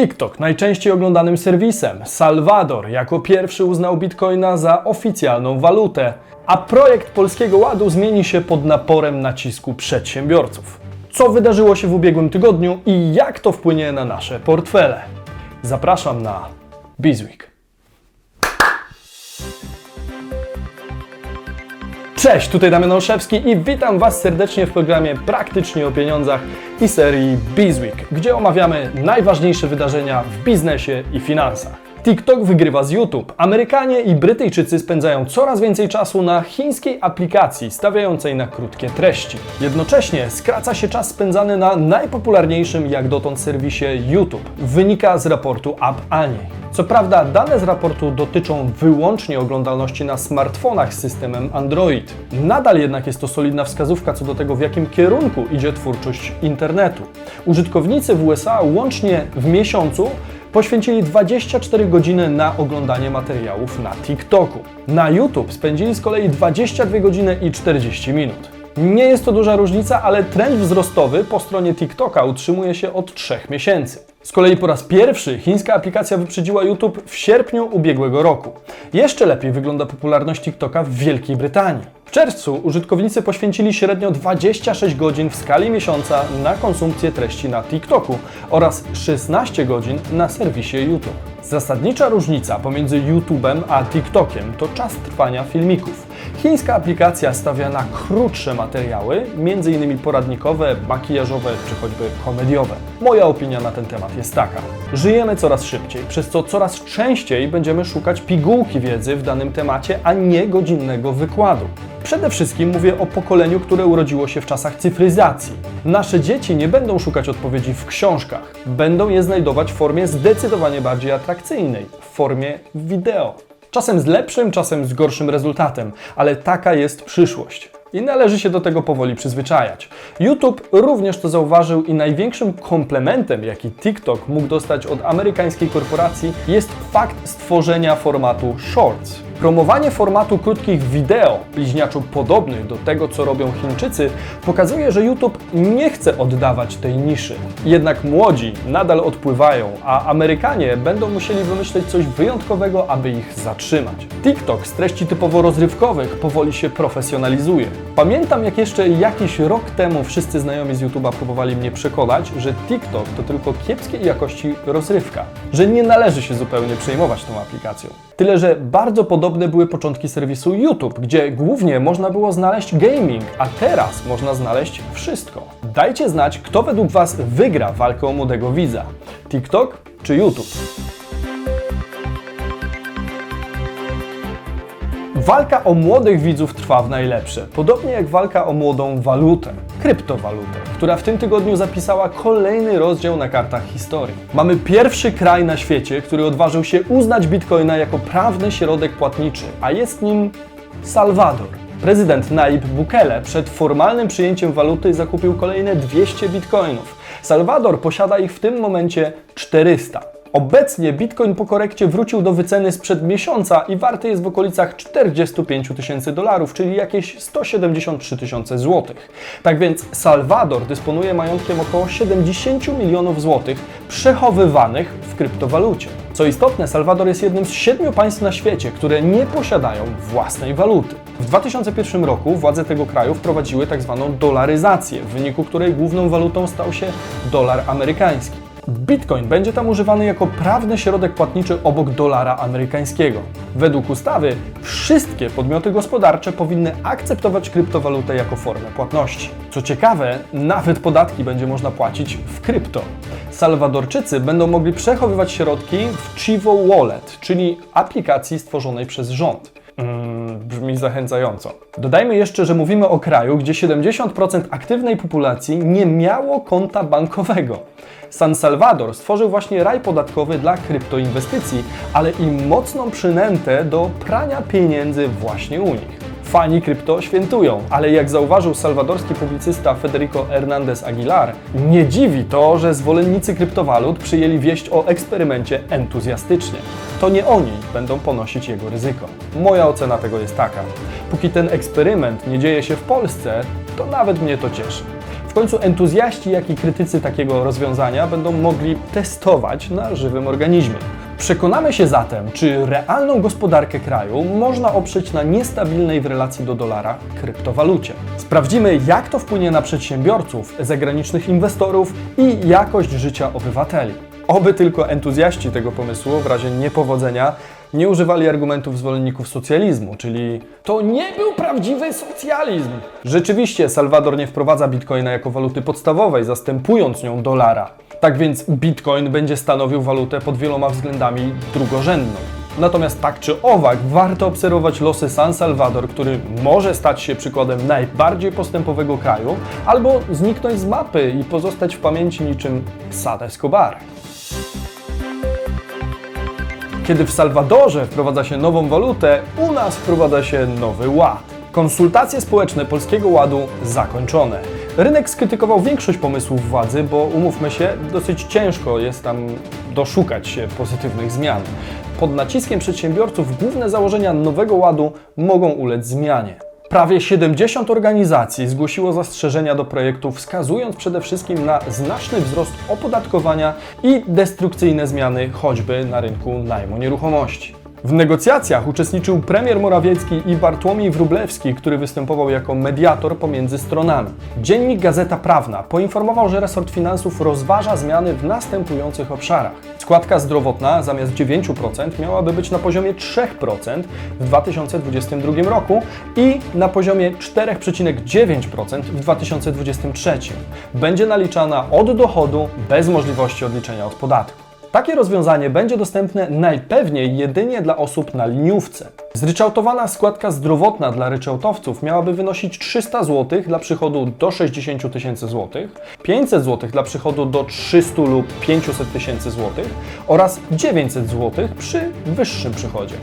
TikTok najczęściej oglądanym serwisem, Salwador jako pierwszy uznał bitcoina za oficjalną walutę, a projekt Polskiego Ładu zmieni się pod naporem nacisku przedsiębiorców. Co wydarzyło się w ubiegłym tygodniu i jak to wpłynie na nasze portfele? Zapraszam na Bizweek. Cześć, tutaj Damian Olszewski i witam Was serdecznie w programie Praktycznie o Pieniądzach i serii Bizweek, gdzie omawiamy najważniejsze wydarzenia w biznesie i finansach. TikTok wygrywa z YouTube. Amerykanie i Brytyjczycy spędzają coraz więcej czasu na chińskiej aplikacji stawiającej na krótkie treści. Jednocześnie skraca się czas spędzany na najpopularniejszym jak dotąd serwisie YouTube. Wynika z raportu App Annie. Co prawda dane z raportu dotyczą wyłącznie oglądalności na smartfonach z systemem Android. Nadal jednak jest to solidna wskazówka co do tego, w jakim kierunku idzie twórczość internetu. Użytkownicy w USA łącznie w miesiącu poświęcili 24 godziny na oglądanie materiałów na TikToku. Na YouTube spędzili z kolei 22 godziny i 40 minut. Nie jest to duża różnica, ale trend wzrostowy po stronie TikToka utrzymuje się od 3 miesięcy. Z kolei po raz pierwszy chińska aplikacja wyprzedziła YouTube w sierpniu ubiegłego roku. Jeszcze lepiej wygląda popularność TikToka w Wielkiej Brytanii. W czerwcu użytkownicy poświęcili średnio 26 godzin w skali miesiąca na konsumpcję treści na TikToku oraz 16 godzin na serwisie YouTube. Zasadnicza różnica pomiędzy YouTube'em a TikTokiem to czas trwania filmików. Chińska aplikacja stawia na krótsze materiały, m.in. poradnikowe, makijażowe czy choćby komediowe. Moja opinia na ten temat jest taka. Żyjemy coraz szybciej, przez co coraz częściej będziemy szukać pigułki wiedzy w danym temacie, a nie godzinnego wykładu. Przede wszystkim mówię o pokoleniu, które urodziło się w czasach cyfryzacji. Nasze dzieci nie będą szukać odpowiedzi w książkach. Będą je znajdować w formie zdecydowanie bardziej atrakcyjnej, w formie wideo. Czasem z lepszym, czasem z gorszym rezultatem, ale taka jest przyszłość. I należy się do tego powoli przyzwyczajać. YouTube również to zauważył i największym komplementem, jaki TikTok mógł dostać od amerykańskiej korporacji, jest fakt stworzenia formatu Shorts. Promowanie formatu krótkich wideo, bliźniaczu podobnych do tego, co robią Chińczycy, pokazuje, że YouTube nie chce oddawać tej niszy. Jednak młodzi nadal odpływają, a Amerykanie będą musieli wymyśleć coś wyjątkowego, aby ich zatrzymać. TikTok z treści typowo rozrywkowych powoli się profesjonalizuje. Pamiętam, jak jeszcze jakiś rok temu wszyscy znajomi z YouTube'a próbowali mnie przekonać, że TikTok to tylko kiepskiej jakości rozrywka, że nie należy się zupełnie przejmować tą aplikacją. Tyle, że bardzo podobne były początki serwisu YouTube, gdzie głównie można było znaleźć gaming, a teraz można znaleźć wszystko. Dajcie znać, kto według Was wygra walkę o młodego widza. TikTok czy YouTube? Walka o młodych widzów trwa w najlepsze, podobnie jak walka o młodą walutę, kryptowalutę, która w tym tygodniu zapisała kolejny rozdział na kartach historii. Mamy pierwszy kraj na świecie, który odważył się uznać bitcoina jako prawny środek płatniczy, a jest nim Salwador. Prezydent Nayib Bukele przed formalnym przyjęciem waluty zakupił kolejne 200 bitcoinów. Salwador posiada ich w tym momencie 400. Obecnie bitcoin po korekcie wrócił do wyceny sprzed miesiąca i warty jest w okolicach 45 000 dolarów, czyli jakieś 173 tysiące złotych. Tak więc Salwador dysponuje majątkiem około 70 milionów złotych przechowywanych w kryptowalucie. Co istotne, Salwador jest jednym z 7 państw na świecie, które nie posiadają własnej waluty. W 2001 roku władze tego kraju wprowadziły tzw. dolaryzację, w wyniku której główną walutą stał się dolar amerykański. Bitcoin będzie tam używany jako prawny środek płatniczy obok dolara amerykańskiego. Według ustawy wszystkie podmioty gospodarcze powinny akceptować kryptowalutę jako formę płatności. Co ciekawe, nawet podatki będzie można płacić w krypto. Salwadorczycy będą mogli przechowywać środki w Chivo Wallet, czyli aplikacji stworzonej przez rząd. Brzmi zachęcająco. Dodajmy jeszcze, że mówimy o kraju, gdzie 70% aktywnej populacji nie miało konta bankowego. San Salwador stworzył właśnie raj podatkowy dla kryptoinwestycji, ale i mocną przynętę do prania pieniędzy właśnie u nich. Fani krypto świętują, ale jak zauważył salwadorski publicysta Federico Hernandez Aguilar, nie dziwi to, że zwolennicy kryptowalut przyjęli wieść o eksperymencie entuzjastycznie. To nie oni będą ponosić jego ryzyko. Moja ocena tego jest taka. Póki ten eksperyment nie dzieje się w Polsce, to nawet mnie to cieszy. W końcu entuzjaści, jak i krytycy takiego rozwiązania będą mogli testować na żywym organizmie. Przekonamy się zatem, czy realną gospodarkę kraju można oprzeć na niestabilnej w relacji do dolara kryptowalucie. Sprawdzimy, jak to wpłynie na przedsiębiorców, zagranicznych inwestorów i jakość życia obywateli. Oby tylko entuzjaści tego pomysłu w razie niepowodzenia nie używali argumentów zwolenników socjalizmu, czyli to nie był prawdziwy socjalizm. Rzeczywiście Salwador nie wprowadza bitcoina jako waluty podstawowej, zastępując nią dolara. Tak więc bitcoin będzie stanowił walutę pod wieloma względami drugorzędną. Natomiast tak czy owak warto obserwować losy San Salvador, który może stać się przykładem najbardziej postępowego kraju, albo zniknąć z mapy i pozostać w pamięci niczym Pablo Escobar. Kiedy w Salwadorze wprowadza się nową walutę, u nas wprowadza się nowy ład. Konsultacje społeczne Polskiego Ładu zakończone. Rynek skrytykował większość pomysłów władzy, bo umówmy się, dosyć ciężko jest tam doszukać się pozytywnych zmian. Pod naciskiem przedsiębiorców główne założenia nowego ładu mogą ulec zmianie. Prawie 70 organizacji zgłosiło zastrzeżenia do projektu, wskazując przede wszystkim na znaczny wzrost opodatkowania i destrukcyjne zmiany choćby na rynku najmu nieruchomości. W negocjacjach uczestniczył premier Morawiecki i Bartłomiej Wróblewski, który występował jako mediator pomiędzy stronami. Dziennik Gazeta Prawna poinformował, że resort finansów rozważa zmiany w następujących obszarach. Składka zdrowotna zamiast 9% miałaby być na poziomie 3% w 2022 roku i na poziomie 4,9% w 2023. Będzie naliczana od dochodu bez możliwości odliczenia od podatku. Takie rozwiązanie będzie dostępne najpewniej jedynie dla osób na liniówce. Zryczałtowana składka zdrowotna dla ryczałtowców miałaby wynosić 300 zł dla przychodu do 60 tysięcy złotych, 500 zł dla przychodu do 300 lub 500 tysięcy złotych oraz 900 zł przy wyższym przychodzie.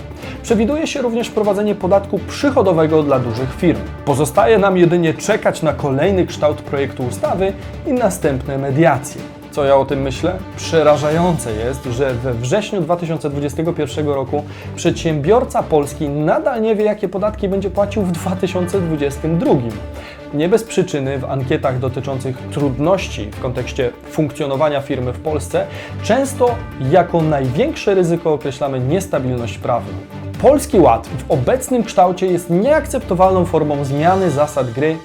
Przewiduje się również wprowadzenie podatku przychodowego dla dużych firm. Pozostaje nam jedynie czekać na kolejny kształt projektu ustawy i następne mediacje. Co ja o tym myślę? Przerażające jest, że we wrześniu 2021 roku przedsiębiorca polski nadal nie wie, jakie podatki będzie płacił w 2022. Nie bez przyczyny w ankietach dotyczących trudności w kontekście funkcjonowania firmy w Polsce często jako największe ryzyko określamy niestabilność prawną. Polski Ład w obecnym kształcie jest nieakceptowalną formą zmiany zasad gry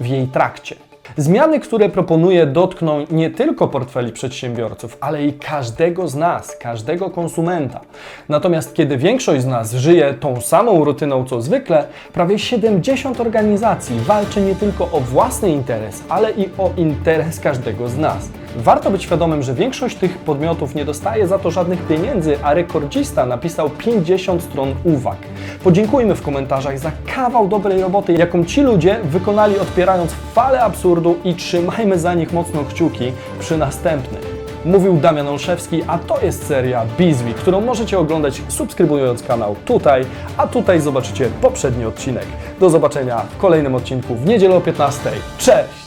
w jej trakcie. Zmiany, które proponuję, dotkną nie tylko portfeli przedsiębiorców, ale i każdego z nas, każdego konsumenta. Natomiast kiedy większość z nas żyje tą samą rutyną co zwykle, prawie 70 organizacji walczy nie tylko o własny interes, ale i o interes każdego z nas. Warto być świadomym, że większość tych podmiotów nie dostaje za to żadnych pieniędzy, a rekordzista napisał 50 stron uwag. Podziękujmy w komentarzach za kawał dobrej roboty, jaką ci ludzie wykonali, odpierając falę absurdu, i trzymajmy za nich mocno kciuki przy następnych. Mówił Damian Olszewski, a to jest seria Bizweek, którą możecie oglądać subskrybując kanał tutaj, a tutaj zobaczycie poprzedni odcinek. Do zobaczenia w kolejnym odcinku w niedzielę o 15:00. Cześć!